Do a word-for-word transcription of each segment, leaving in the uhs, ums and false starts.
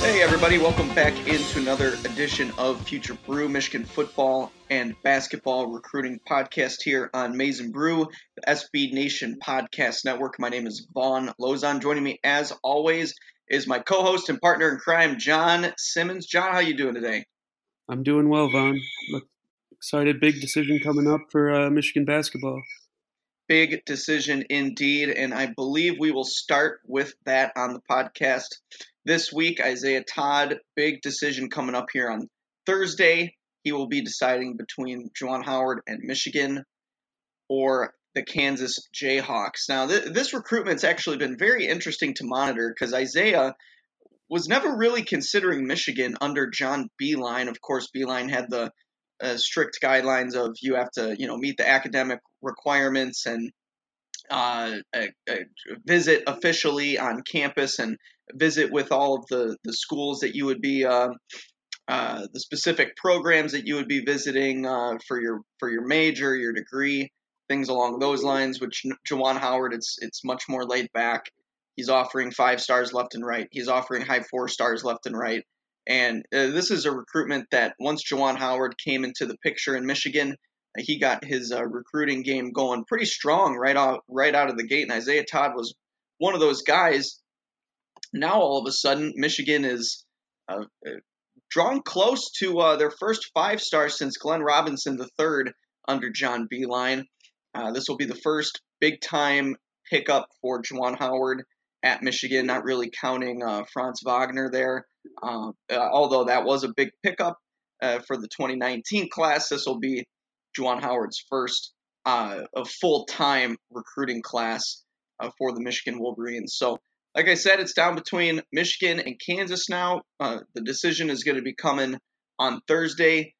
Hey everybody, welcome back into another edition of Future Brew, Michigan football and basketball recruiting podcast here on Mason Brew, the S B Nation podcast network. My name is Vaughn Lozon. Joining me as always is my co-host and partner in crime, John Simmons. John, how you doing today? I'm doing well, Vaughn. Excited. Big decision coming up for uh, Michigan basketball. Big decision indeed, and I believe we will start with that on the podcast this week. Isaiah Todd, big decision coming up here on Thursday. He will be deciding between Juwan Howard and Michigan or the Kansas Jayhawks. Now, th- this recruitment's actually been very interesting to monitor because Isaiah was never really considering Michigan under John Beilein. Of course, Beilein had the Uh, strict guidelines of you have to, you know, meet the academic requirements and uh, a, a visit officially on campus and visit with all of the, the schools that you would be, uh, uh, the specific programs that you would be visiting uh, for your for your major, your degree, things along those lines. Which Juwan Howard, it's it's much more laid back. He's offering five stars left and right. He's offering high four stars left and right. And uh, this is a recruitment that once Juwan Howard came into the picture in Michigan, uh, he got his uh, recruiting game going pretty strong right out, right out of the gate. And Isaiah Todd was one of those guys. Now, all of a sudden, Michigan is uh, uh, drawn close to uh, their first five star since Glenn Robinson the third under John Beilein. Uh, this will be the first big-time pickup for Juwan Howard at Michigan, not really counting uh, Franz Wagner there. Uh, uh, although that was a big pickup uh, for the twenty nineteen class, this will be Juwan Howard's first uh, full-time recruiting class uh, for the Michigan Wolverines. So, like I said, it's down between Michigan and Kansas now. Uh, the decision is going to be coming on Thursday.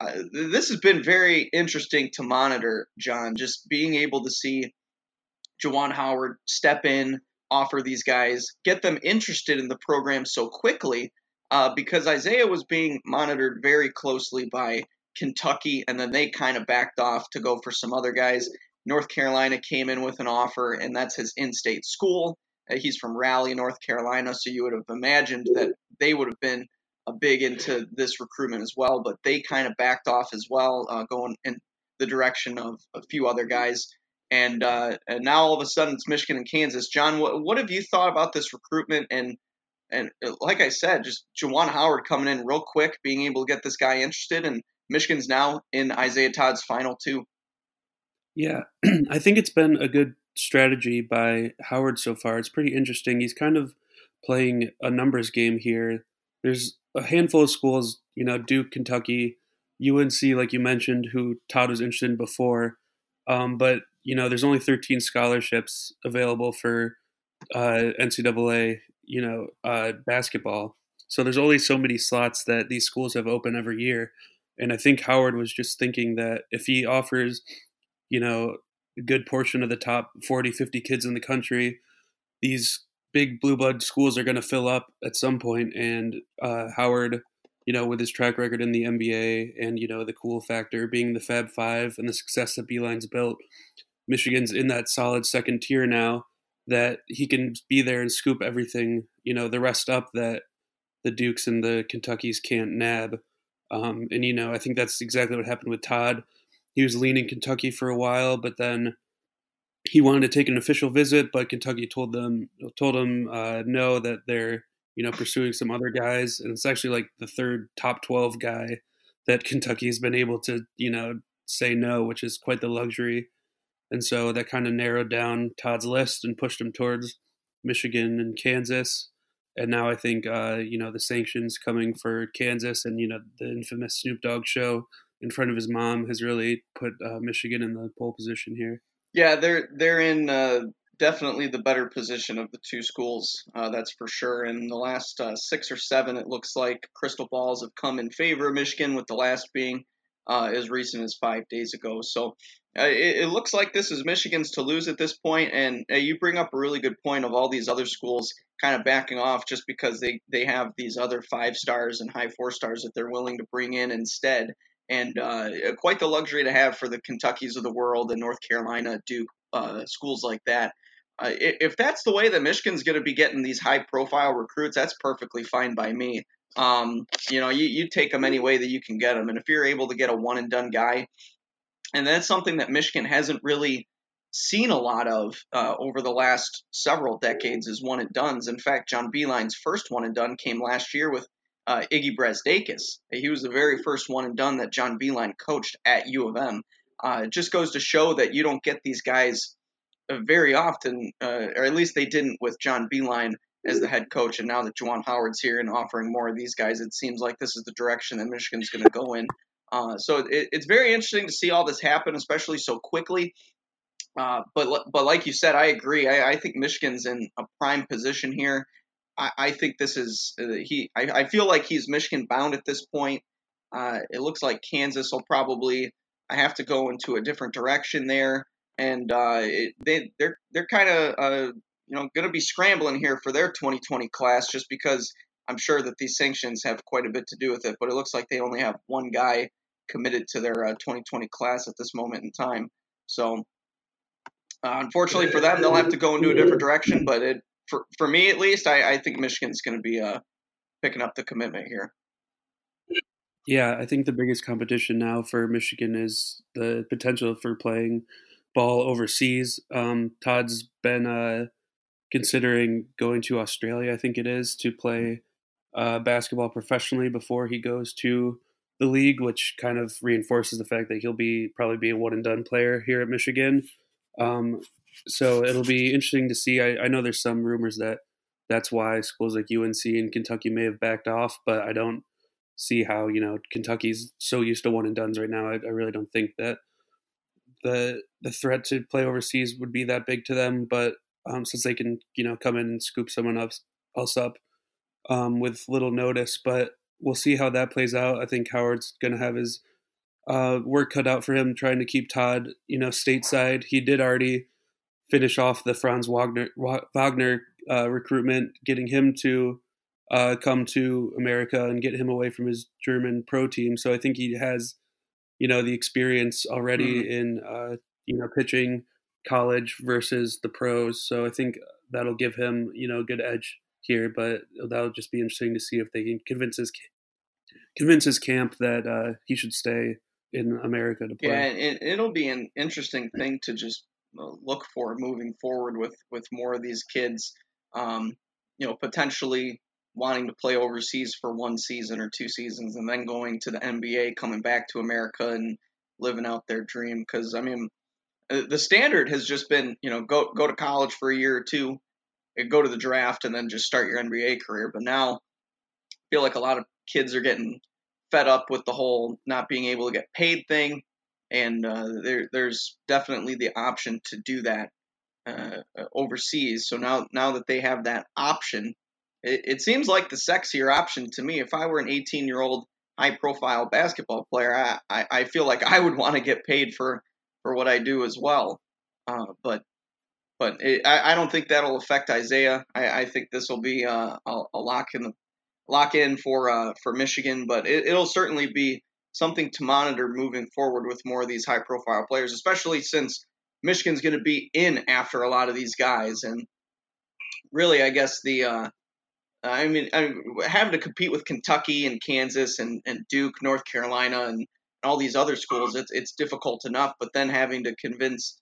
Uh, this has been very interesting to monitor, John, just being able to see Juwan Howard step in, offer these guys, get them interested in the program so quickly uh, because Isaiah was being monitored very closely by Kentucky, and then they kind of backed off to go for some other guys. North Carolina came in with an offer, and that's his in-state school. Uh, he's from Raleigh, North Carolina, so you would have imagined that they would have been uh, big into this recruitment as well, but they kind of backed off as well, uh, going in the direction of a few other guys. And, uh, and now all of a sudden it's Michigan and Kansas. John, what, what have you thought about this recruitment? And And like I said, just Juwan Howard coming in real quick, being able to get this guy interested, and Michigan's now in Isaiah Todd's final two. Yeah, I think it's been a good strategy by Howard so far. It's pretty interesting. He's kind of playing a numbers game here. There's a handful of schools, you know, Duke, Kentucky, U N C, like you mentioned, who Todd was interested in before. Um, but, you know, there's only thirteen scholarships available for uh, N C double A, you know, uh, basketball. So there's only so many slots that these schools have open every year. And I think Howard was just thinking that if he offers, you know, a good portion of the top forty, fifty kids in the country, these big blue blood schools are going to fill up at some point. And uh, Howard, you know, with his track record in the N B A and, you know, the cool factor being the Fab Five and the success that Beilein's built, Michigan's in that solid second tier now that he can be there and scoop everything, you know, the rest up that the Dukes and the Kentuckys can't nab. Um, and, you know, I think that's exactly what happened with Todd. He was leaning Kentucky for a while, but then he wanted to take an official visit, but Kentucky told them told him uh, no, that they're, you know, pursuing some other guys. And it's actually like the third top twelve guy that Kentucky has been able to, you know, say no, which is quite the luxury. And so that kind of narrowed down Todd's list and pushed him towards Michigan and Kansas. And now I think, uh, you know, the sanctions coming for Kansas and, you know, the infamous Snoop Dogg show in front of his mom has really put uh, Michigan in the pole position here. Yeah, they're they're in uh, definitely the better position of the two schools, uh, that's for sure. In the last uh, six or seven, it looks like crystal balls have come in favor of Michigan, with the last being uh, as recent as five days ago. So uh, it, it looks like this is Michigan's to lose at this point. And uh, you bring up a really good point of all these other schools kind of backing off just because they, they have these other five stars and high four stars that they're willing to bring in instead. And uh, quite the luxury to have for the Kentuckys of the world and North Carolina, Duke, uh, schools like that. Uh, if that's the way that Michigan's going to be getting these high-profile recruits, that's perfectly fine by me. Um, you know, you, you take them any way that you can get them. And if you're able to get a one-and-done guy, and that's something that Michigan hasn't really seen a lot of uh, over the last several decades, is one-and-dones. In fact, John Beilein's first one-and-done came last year with Uh, Iggy Brazdakis. He was the very first one and done that John Beilein coached at U of M. Uh, it just goes to show that you don't get these guys very often, uh, or at least they didn't with John Beilein as the head coach. And now that Juwan Howard's here and offering more of these guys, it seems like this is the direction that Michigan's going to go in. Uh, so it, it's very interesting to see all this happen, especially so quickly. Uh, but but like you said, I agree. I, I think Michigan's in a prime position here. I think this is uh, he. I, I feel like he's Michigan bound at this point. Uh, it looks like Kansas will probably I have to go into a different direction there, and uh, it, they they're they're kind of uh, you know going to be scrambling here for their twenty twenty class, just because I'm sure that these sanctions have quite a bit to do with it. But it looks like they only have one guy committed to their uh, twenty twenty class at this moment in time. So uh, unfortunately for them, they'll have to go into a different direction. But it. For for me, at least, I, I think Michigan's going to be uh, picking up the commitment here. Yeah, I think the biggest competition now for Michigan is the potential for playing ball overseas. Um, Todd's been uh, considering going to Australia, I think it is, to play uh, basketball professionally before he goes to the league, which kind of reinforces the fact that he'll be probably be a one-and-done player here at Michigan. Um So it'll be interesting to see. I, I know there's some rumors that that's why schools like U N C and Kentucky may have backed off, but I don't see how, you know, Kentucky's so used to one and dones right now. I, I really don't think that the the threat to play overseas would be that big to them. But um, since they can, you know, come in and scoop someone else, else up um, with little notice, but we'll see how that plays out. I think Howard's going to have his uh, work cut out for him trying to keep Todd, you know, stateside. He did already finish off the Franz Wagner Wagner uh, recruitment, getting him to uh, come to America and get him away from his German pro team. So I think he has, you know, the experience already mm-hmm. in, uh, you know, pitching college versus the pros. So I think that'll give him, you know, a good edge here. But that'll just be interesting to see if they can convince his convince his camp that uh, he should stay in America to play. Yeah, it, it'll be an interesting thing to just look for moving forward with, with more of these kids, um, you know, potentially wanting to play overseas for one season or two seasons and then going to the N B A, coming back to America and living out their dream. Because, I mean, the standard has just been, you know, go go to college for a year or two, go to the draft, and then just start your N B A career. But now I feel like a lot of kids are getting fed up with the whole not being able to get paid thing. And uh, there, there's definitely the option to do that uh, overseas. So now, now that they have that option, it, it seems like the sexier option to me. If I were an eighteen-year-old high-profile basketball player, I, I, I feel like I would want to get paid for, for what I do as well. Uh, but but it, I, I don't think that'll affect Isaiah. I, I think this will be uh, a, a lock in the lock in for uh, for Michigan. But it, it'll certainly be something to monitor moving forward with more of these high-profile players, especially since Michigan's going to be in after a lot of these guys. And really, I guess the uh, – I mean, I mean, having to compete with Kentucky and Kansas and, and Duke, North Carolina, and all these other schools, it's, it's difficult enough. But then having to convince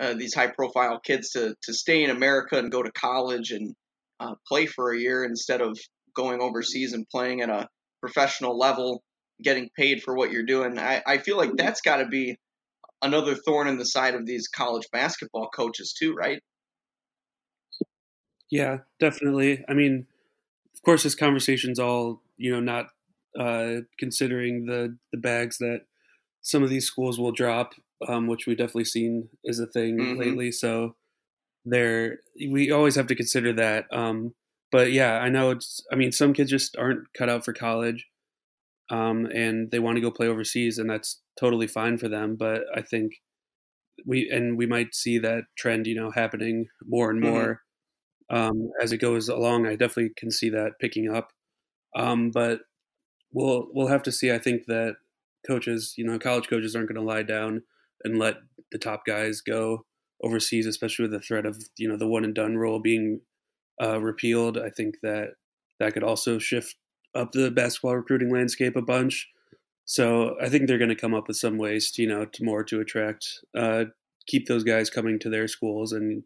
uh, these high-profile kids to, to stay in America and go to college and uh, play for a year instead of going overseas and playing at a professional level, getting paid for what you're doing. I, I feel like that's got to be another thorn in the side of these college basketball coaches too, right? Yeah, definitely. I mean, of course, this conversation's all, you know, not uh, considering the, the bags that some of these schools will drop, um, which we've definitely seen is a thing mm-hmm. lately. So there, we always have to consider that. Um, but yeah, I know it's, I mean, some kids just aren't cut out for college. Um, and they want to go play overseas, and that's totally fine for them. But I think we and we might see that trend, you know, happening more and more mm-hmm. um, as it goes along. I definitely can see that picking up, um, but we'll we'll have to see. I think that coaches, you know, college coaches aren't going to lie down and let the top guys go overseas, especially with the threat of, you know, the one and done rule being uh, repealed. I think that that could also shift up the basketball recruiting landscape a bunch. So I think they're going to come up with some ways to, you know, to more to attract, uh, keep those guys coming to their schools and,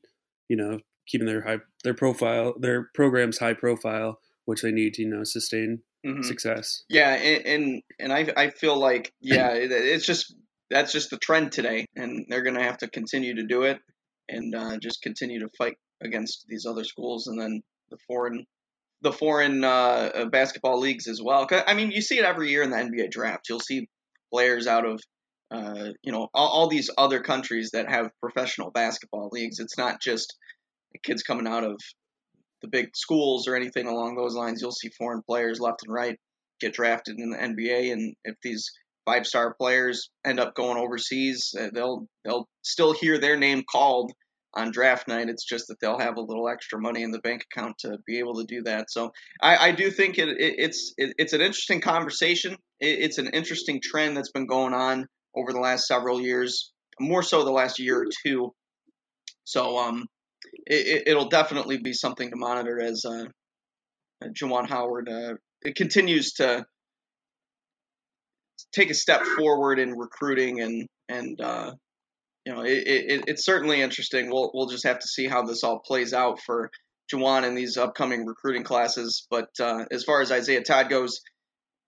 you know, keeping their high, their profile, their programs high profile, which they need to, you know, sustain mm-hmm. success. Yeah. And, and, and I, I feel like, yeah, it, it's just, that's just the trend today, and they're going to have to continue to do it and uh, just continue to fight against these other schools. And then the foreign, the foreign uh, basketball leagues as well. I mean, you see it every year in the N B A draft. You'll see players out of, uh, you know, all, all these other countries that have professional basketball leagues. It's not just kids coming out of the big schools or anything along those lines. You'll see foreign players left and right get drafted in the N B A. And if these five-star players end up going overseas, they'll they'll still hear their name called on draft night. It's just that they'll have a little extra money in the bank account to be able to do that. So I, I do think it, it, it's it, it's an interesting conversation. It, it's an interesting trend that's been going on over the last several years, more so the last year or two. So um, it, it'll definitely be something to monitor as uh, Juwan Howard uh, it continues to take a step forward in recruiting and and. Uh, You know, it, it, it's certainly interesting. We'll we'll just have to see how this all plays out for Juwan in these upcoming recruiting classes. But uh, as far as Isaiah Todd goes,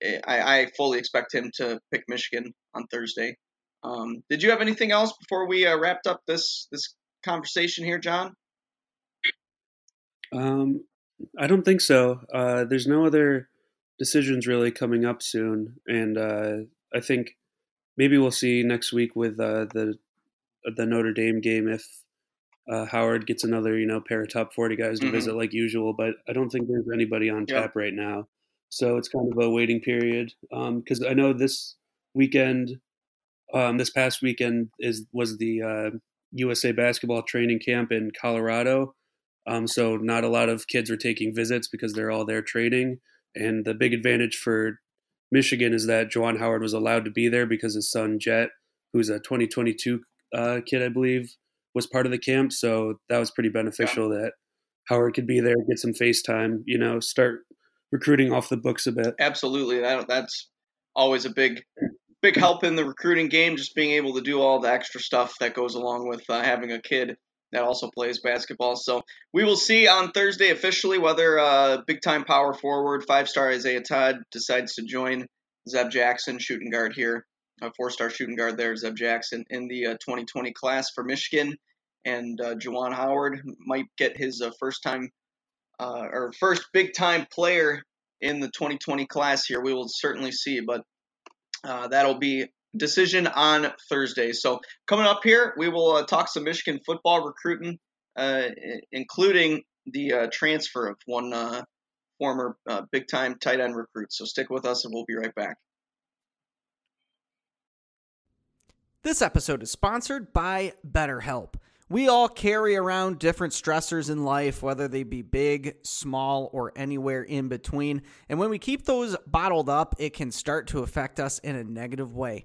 I, I fully expect him to pick Michigan on Thursday. Um, did you have anything else before we uh, wrapped up this this conversation here, John? Um, I don't think so. Uh, there's no other decisions really coming up soon, and uh, I think maybe we'll see next week with uh, the. the Notre Dame game if uh, Howard gets another, you know, pair of top forty guys to mm-hmm. visit like usual, but I don't think there's anybody on yep. tap right now. So it's kind of a waiting period. Um, cause I know this weekend, um, this past weekend is, was the uh, U S A basketball training camp in Colorado. Um, so not a lot of kids are taking visits because they're all there training. And the big advantage for Michigan is that Juwan Howard was allowed to be there because his son, Jet, who's a twenty twenty-two Uh, kid, I believe, was part of the camp, so that was pretty beneficial yeah. that Howard could be there, get some face time, you know, start recruiting off the books a bit. Absolutely, that that's always a big, big help in the recruiting game. Just being able to do all the extra stuff that goes along with uh, having a kid that also plays basketball. So we will see on Thursday officially whether uh, big-time power forward, five-star Isaiah Todd, decides to join Zeb Jackson, shooting guard here, a four-star shooting guard there, Zeb Jackson, in the uh, twenty twenty class for Michigan. And uh, Juwan Howard might get his uh, first-time uh, or first big-time player in the twenty twenty class here. We will certainly see, but uh, that'll be decision on Thursday. So coming up here, we will uh, talk some Michigan football recruiting, uh, including the uh, transfer of one uh, former uh, big-time tight end recruit. So stick with us, and we'll be right back. This episode is sponsored by BetterHelp. We all carry around different stressors in life, whether they be big, small, or anywhere in between. And when we keep those bottled up, it can start to affect us in a negative way.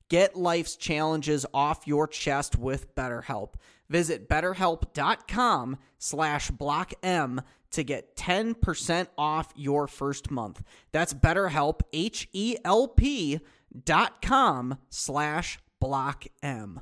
Get life's challenges off your chest with BetterHelp. Visit betterhelp.com slash blockm to get ten percent off your first month. That's BetterHelp, H E L P dot com slash blockm.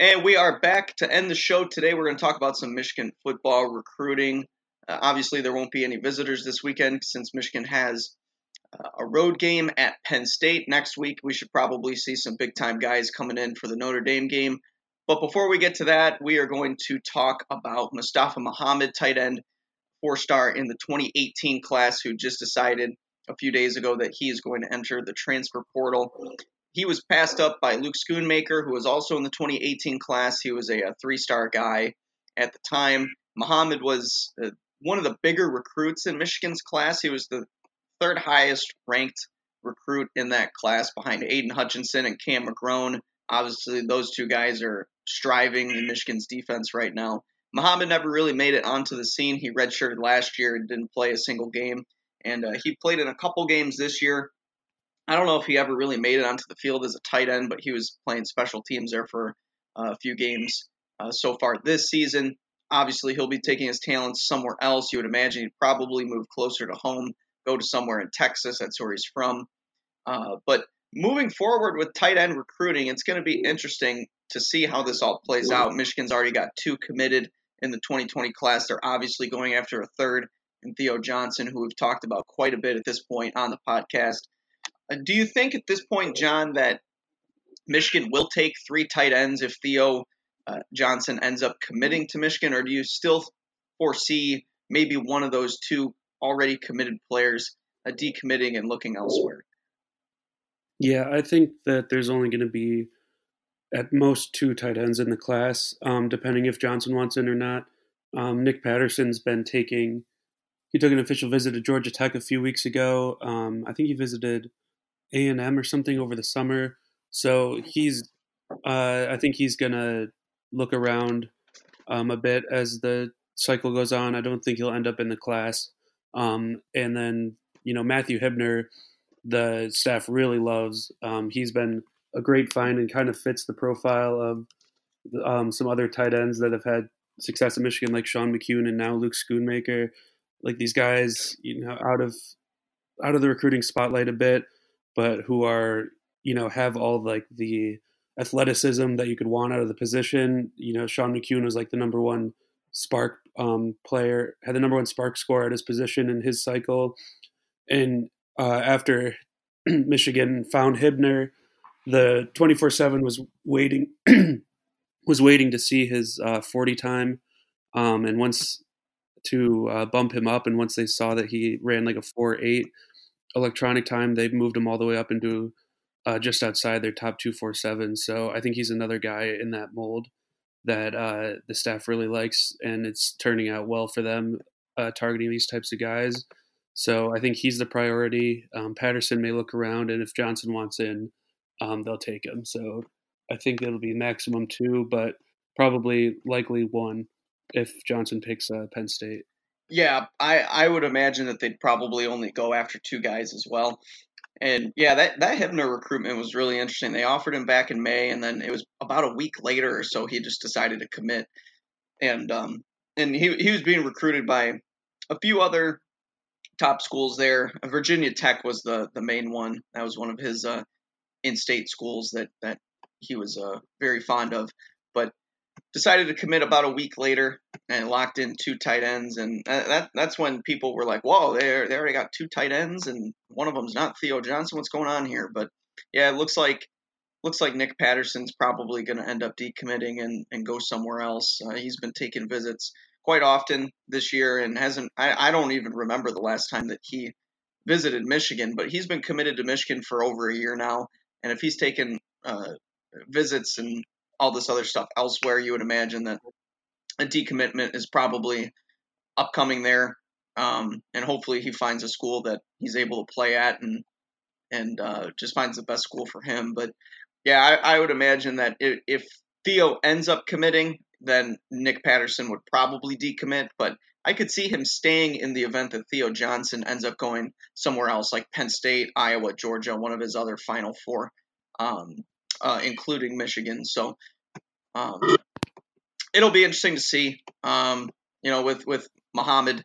And we are back to end the show today. We're going to talk about some Michigan football recruiting. Uh, obviously, there won't be any visitors this weekend since Michigan has uh, a road game at Penn State. Next week, we should probably see some big-time guys coming in for the Notre Dame game. But before we get to that, we are going to talk about Mustafa Muhammad, tight end, four-star in the twenty eighteen class, who just decided a few days ago that he is going to enter the transfer portal. He was passed up by Luke Schoonmaker, who was also in the twenty eighteen class. He was a, a three-star guy at the time. Muhammad was uh, one of the bigger recruits in Michigan's class. He was the third highest-ranked recruit in that class behind Aiden Hutchinson and Cam McGrone. Obviously, those two guys are striving in Michigan's defense right now. Muhammad never really made it onto the scene. He redshirted last year and didn't play a single game. And uh, he played in a couple games this year. I don't know if he ever really made it onto the field as a tight end, but he was playing special teams there for uh, a few games uh, so far this season. Obviously, he'll be taking his talents somewhere else. You would imagine he'd probably move closer to home, go to somewhere in Texas. That's where he's from. Uh, but moving forward with tight end recruiting, it's going to be interesting to see how this all plays out. Michigan's already got two committed in the twenty twenty class. They're obviously going after a third, and Theo Johnson, who we've talked about quite a bit at this point on the podcast. Do you think at this point, John, that Michigan will take three tight ends if Theo uh, Johnson ends up committing to Michigan, or do you still foresee maybe one of those two already committed players uh, decommitting and looking elsewhere? Yeah, I think that there's only going to be at most two tight ends in the class, um, depending if Johnson wants in or not. Um, Nick Patterson's been taking – he took an official visit to Georgia Tech a few weeks ago. Um, I think he visited – A and M or something over the summer. So he's, uh, I think he's going to look around um, a bit as the cycle goes on. I don't think he'll end up in the class. Um, and then, you know, Matthew Hibner, the staff really loves. Um, he's been a great find and kind of fits the profile of um, some other tight ends that have had success in Michigan, like Sean McKeon and now Luke Schoonmaker. Like these guys, you know, out of out of the recruiting spotlight a bit, but who are, you know, have all like the athleticism that you could want out of the position. You know, Sean McKeon was like the number one spark um, player, had the number one spark score at his position in his cycle. And uh, after Michigan found Hibner, the twenty-four seven was waiting was waiting to see his uh, forty time, um, and once to uh, bump him up. And once they saw that he ran like a four eight electronic time, they moved him all the way up into uh, just outside their top two forty-seven. So I think he's another guy in that mold that uh, the staff really likes, and it's turning out well for them uh, targeting these types of guys. So I think he's the priority. Um, Patterson may look around, and if Johnson wants in, um, they'll take him. So I think it'll be maximum two, but probably likely one if Johnson picks uh, Penn State. Yeah, I, I would imagine that they'd probably only go after two guys as well. And yeah, that, that Hibner recruitment was really interesting. They offered him back in May, and then it was about a week later or so he just decided to commit. And um, and he he was being recruited by a few other top schools there. Virginia Tech was the, the main one. That was one of his uh, in-state schools that, that he was uh, very fond of. But decided to commit about a week later and locked in two tight ends. And that that's when people were like, whoa, they they already got two tight ends and one of them's not Theo Johnson. What's going on here? But yeah, it looks like, looks like Nick Patterson's probably going to end up decommitting and, and go somewhere else. Uh, he's been taking visits quite often this year and hasn't, I, I don't even remember the last time that he visited Michigan, but he's been committed to Michigan for over a year now. And if he's taken uh, visits and all this other stuff elsewhere, you would imagine that a decommitment is probably upcoming there. Um, and hopefully he finds a school that he's able to play at and, and uh, just finds the best school for him. But yeah, I, I would imagine that if, if Theo ends up committing, then Nick Patterson would probably decommit, but I could see him staying in the event that Theo Johnson ends up going somewhere else, like Penn State, Iowa, Georgia, one of his other Final Four, um, uh, including Michigan. So um, it'll be interesting to see, um, you know, with with Muhammad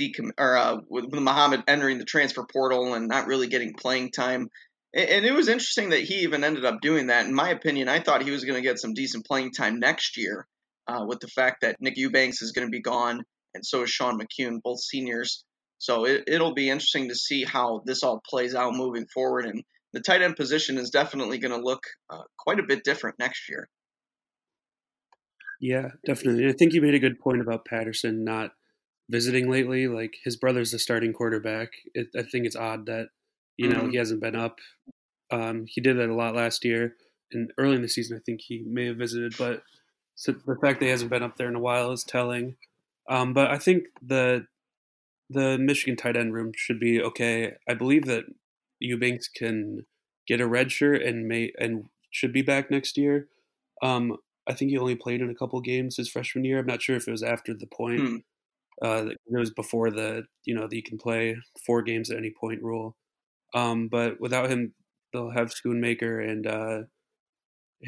decom or uh, with, with Muhammad entering the transfer portal and not really getting playing time. And it was interesting that he even ended up doing that. In my opinion, I thought he was going to get some decent playing time next year. Uh, with the fact that Nick Eubanks is going to be gone, and so is Sean McKeon, both seniors. So it, it'll be interesting to see how this all plays out moving forward. And the tight end position is definitely going to look uh, quite a bit different next year. Yeah, definitely. And I think you made a good point about Patterson not visiting lately. Like, his brother's the starting quarterback. It, I think it's odd that, you know, mm-hmm. he hasn't been up. Um, he did that a lot last year. And early in the season, I think he may have visited, but so the fact that he hasn't been up there in a while is telling. Um, but I think the the Michigan tight end room should be okay. I believe that Eubanks can get a red shirt and may and should be back next year. Um, I think he only played in a couple games his freshman year. I'm not sure if it was after the point. Hmm. Uh, it was before the, you know, that you can play four games at any point rule. Um, but without him, they'll have Schoonmaker and uh,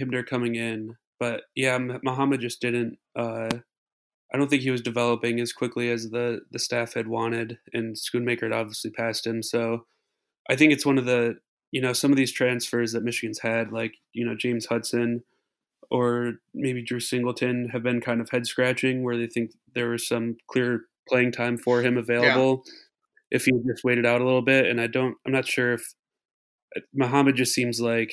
Hibner coming in. But yeah, Muhammad just didn't uh, – I don't think he was developing as quickly as the, the staff had wanted, and Schoonmaker had obviously passed him. So I think it's one of the – you know, some of these transfers that Michigan's had, like, you know, James Hudson or maybe Drew Singleton, have been kind of head-scratching, where they think there was some clear playing time for him available yeah. if he just waited out a little bit. And I don't – I'm not sure if – Muhammad just seems like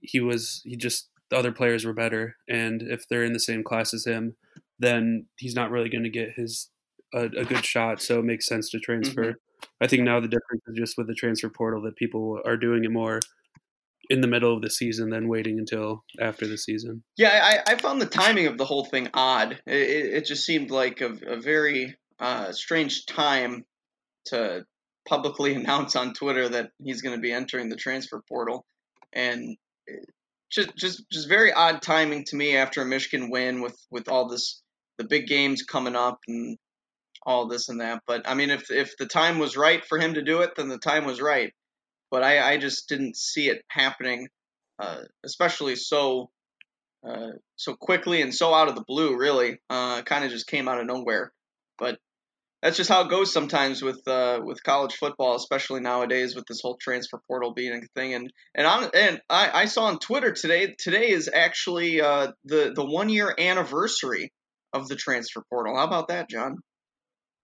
he was – he just – the other players were better, and if they're in the same class as him, then he's not really going to get his a, a good shot, so it makes sense to transfer. Mm-hmm. I think now the difference is just with the transfer portal that people are doing it more in the middle of the season than waiting until after the season. Yeah, I, I found the timing of the whole thing odd. It, it just seemed like a, a very uh, strange time to publicly announce on Twitter that he's going to be entering the transfer portal, and it, Just, just, just very odd timing to me after a Michigan win with, with all this, the big games coming up and all this and that. But I mean, if if the time was right for him to do it, then the time was right. But I, I just didn't see it happening, uh, especially so, uh, so quickly and so out of the blue. Really, uh, kind of just came out of nowhere. But that's just how it goes sometimes with uh, with college football, especially nowadays with this whole transfer portal being a thing. And and on and I, I saw on Twitter today. Today is actually uh, the the one year anniversary of the transfer portal. How about that, John?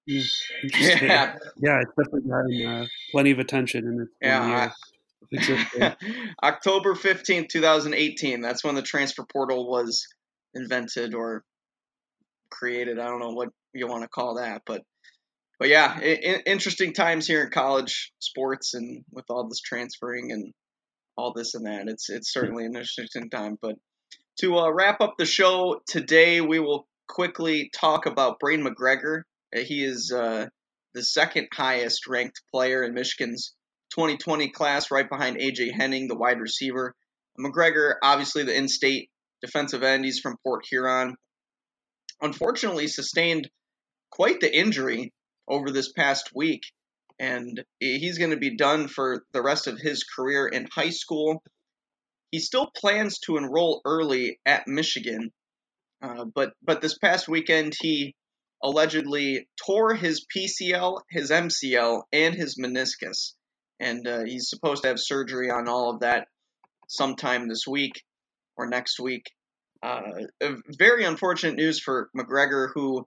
Yeah, yeah, it's definitely gotten uh, plenty of attention in its yeah. one year. October fifteenth, two thousand eighteen. That's when the transfer portal was invented or created. I don't know what you want to call that, but but yeah, it, interesting times here in college sports, and with all this transferring and all this and that, it's it's certainly an interesting time. But to uh, wrap up the show today, we will quickly talk about Brayne McGregor. He is uh, the second highest ranked player in Michigan's twenty twenty class, right behind A J. Henning, the wide receiver. McGregor, obviously the in-state defensive end. He's from Port Huron. Unfortunately, sustained quite the injury over this past week, and he's going to be done for the rest of his career in high school. He still plans to enroll early at Michigan, uh, but but this past weekend he allegedly tore his P C L, his M C L, and his meniscus, and uh, he's supposed to have surgery on all of that sometime this week or next week. Uh, very unfortunate news for McGregor, who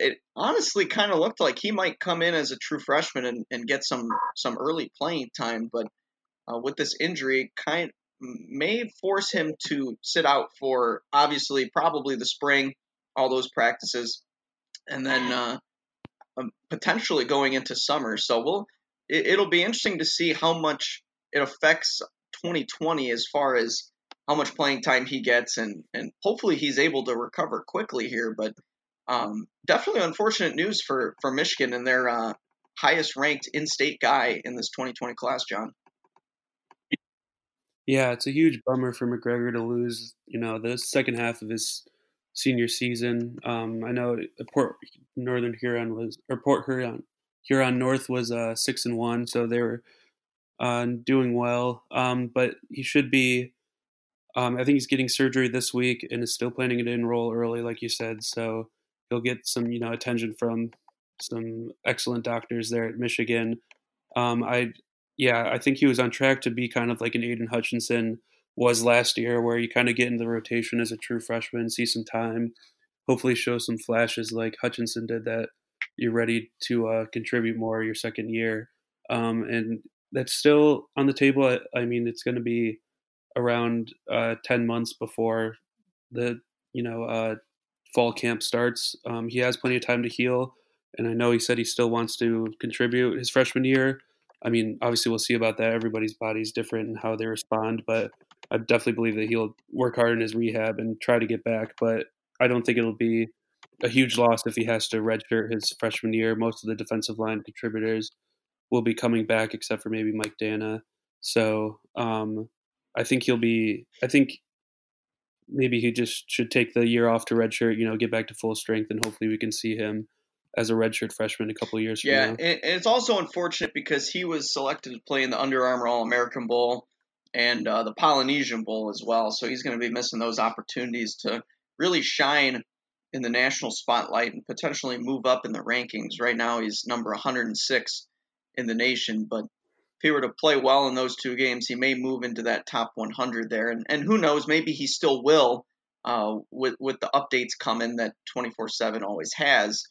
it honestly kind of looked like he might come in as a true freshman and, and get some some early playing time, but uh, with this injury, kind may force him to sit out for obviously probably the spring, all those practices, and then uh, um, potentially going into summer. So we'll it, it'll be interesting to see how much it affects twenty twenty as far as how much playing time he gets, and and hopefully he's able to recover quickly here. But um, definitely unfortunate news for for Michigan and their uh, highest ranked in-state guy in this twenty twenty class, John. Yeah, it's a huge bummer for McGregor to lose, you know, the second half of his senior season. Um, I know Port Northern Huron was, or Port Huron, Huron North was uh, six and one, so they were uh, doing well. Um, but he should be. Um, I think he's getting surgery this week and is still planning to enroll early, like you said. So he'll get some, you know, attention from some excellent doctors there at Michigan. Um, I. Yeah, I think he was on track to be kind of like an Aiden Hutchinson was last year, where you kind of get in the rotation as a true freshman, see some time, hopefully show some flashes like Hutchinson did, that you're ready to uh, contribute more your second year. Um, and that's still on the table. I, I mean, it's going to be around uh, ten months before the, you know, uh, fall camp starts. Um, he has plenty of time to heal, and I know he said he still wants to contribute his freshman year. I mean, obviously, we'll see about that. Everybody's body's different and how they respond, but I definitely believe that he'll work hard in his rehab and try to get back. But I don't think it'll be a huge loss if he has to redshirt his freshman year. Most of the defensive line contributors will be coming back, except for maybe Mike Dana. So um, I think he'll be – I think maybe he just should take the year off to redshirt, you know, get back to full strength, and hopefully we can see him as a redshirt freshman a couple of years from yeah, now. Yeah, and it's also unfortunate because he was selected to play in the Under Armour All-American Bowl and uh, the Polynesian Bowl as well, so he's going to be missing those opportunities to really shine in the national spotlight and potentially move up in the rankings. Right now he's number one hundred six in the nation, but if he were to play well in those two games, he may move into that top one hundred there, and, and who knows, maybe he still will uh, with, with the updates coming that twenty-four seven always has.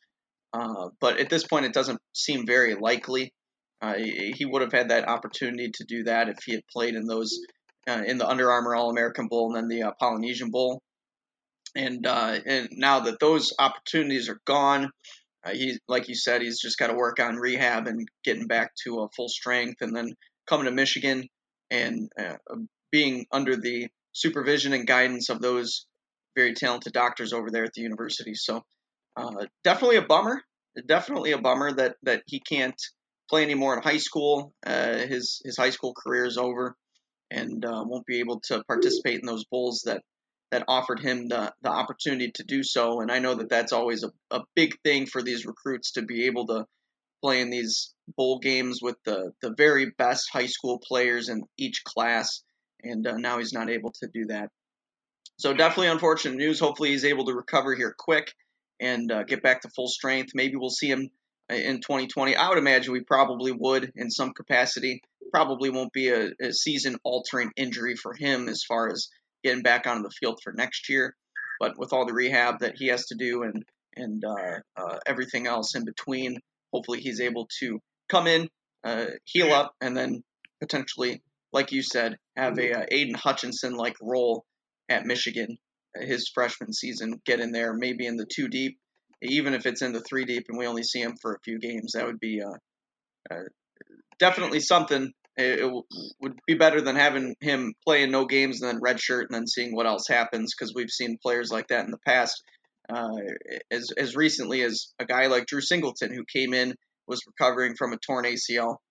Uh, but at this point, it doesn't seem very likely. Uh, he, he would have had that opportunity to do that if he had played in those uh, in the Under Armour All-American Bowl and then the uh, Polynesian Bowl. And uh, and now that those opportunities are gone, uh, he like you said, he's just got to work on rehab and getting back to uh, full strength, and then coming to Michigan and uh, being under the supervision and guidance of those very talented doctors over there at the university. So. Uh, definitely a bummer. Definitely a bummer that, that he can't play anymore in high school. Uh, his his high school career is over, and uh, won't be able to participate in those bowls that, that offered him the, the opportunity to do so. And I know that that's always a, a big thing for these recruits to be able to play in these bowl games with the, the very best high school players in each class. And uh, now he's not able to do that. So definitely unfortunate news. Hopefully he's able to recover here quick and uh, get back to full strength. Maybe we'll see him in twenty twenty. I would imagine we probably would in some capacity. Probably won't be a, a season-altering injury for him as far as getting back onto the field for next year. But with all the rehab that he has to do and, and uh, uh, everything else in between, hopefully he's able to come in, uh, heal up, and then potentially, like you said, have a uh, Aiden Hutchinson-like role at Michigan his freshman season, get in there, maybe in the two deep, even if it's in the three deep and we only see him for a few games. That would be uh, uh, definitely something. It, it w- would be better than having him play in no games and then redshirt and then seeing what else happens, because we've seen players like that in the past. Uh, as as recently as a guy like Drew Singleton, who came in, was recovering from a torn A C L,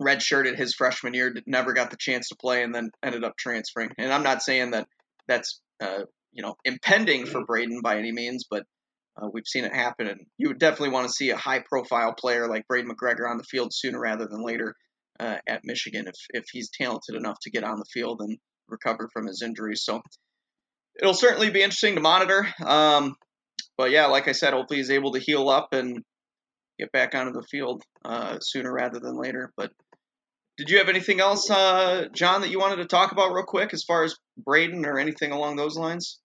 redshirted his freshman year, never got the chance to play, and then ended up transferring. And I'm not saying that that's uh, you know impending for Brayden by any means, but uh, we've seen it happen. And you would definitely want to see a high-profile player like Brayden McGregor on the field sooner rather than later uh, at Michigan, if if he's talented enough to get on the field and recover from his injuries. So it'll certainly be interesting to monitor. Um, but, yeah, like I said, hopefully he's able to heal up and get back onto the field uh, sooner rather than later. But did you have anything else, uh, John, that you wanted to talk about real quick as far as Brayden or anything along those lines?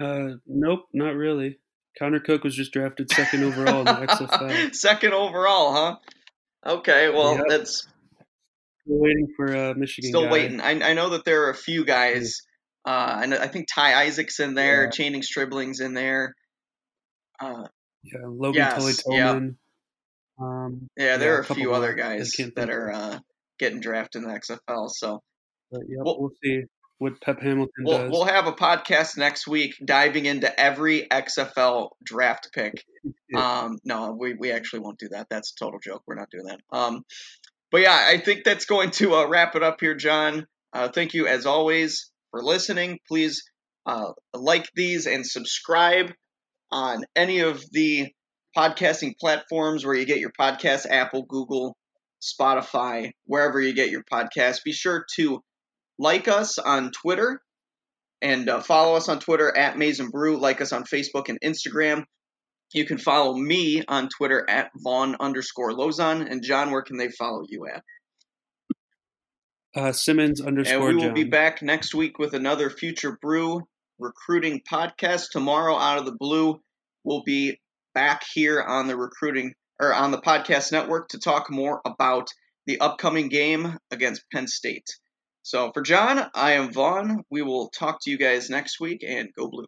Uh, nope, not really. Connor Cook was just drafted second overall in the X F L. Second overall, huh? Okay, well, yep. That's – Still waiting for uh, Michigan Still guy. waiting. I, I know that there are a few guys – Uh, and I think Ty Isaac's in there, yeah. Channing Stribling's in there. Uh, yeah, Logan yes, Tolman. Yeah. Um, yeah, there yeah, are a few other guys that are uh, getting drafted in the X F L. So but, yeah, we'll, we'll see what Pep Hamilton we'll, does. We'll have a podcast next week diving into every X F L draft pick. Yeah. Um, no, we, we actually won't do that. That's a total joke. We're not doing that. Um, but, yeah, I think that's going to uh, wrap it up here, John. Uh, thank you, as always, for listening. Please uh, like these and subscribe on any of the podcasting platforms where you get your podcasts, Apple, Google, Spotify, wherever you get your podcasts. Be sure to like us on Twitter and uh, follow us on Twitter at Maize and Brew. Like us on Facebook and Instagram. You can follow me on Twitter at Vaughn underscore Lozon. And John, where can they follow you at? Uh, Simmons underscore John. And we will John. be back next week with another Future Brew recruiting podcast. Tomorrow, out of the blue, we'll be back here on the recruiting or on the podcast network to talk more about the upcoming game against Penn State. So for John, I am Vaughn. We will talk to you guys next week, and go blue.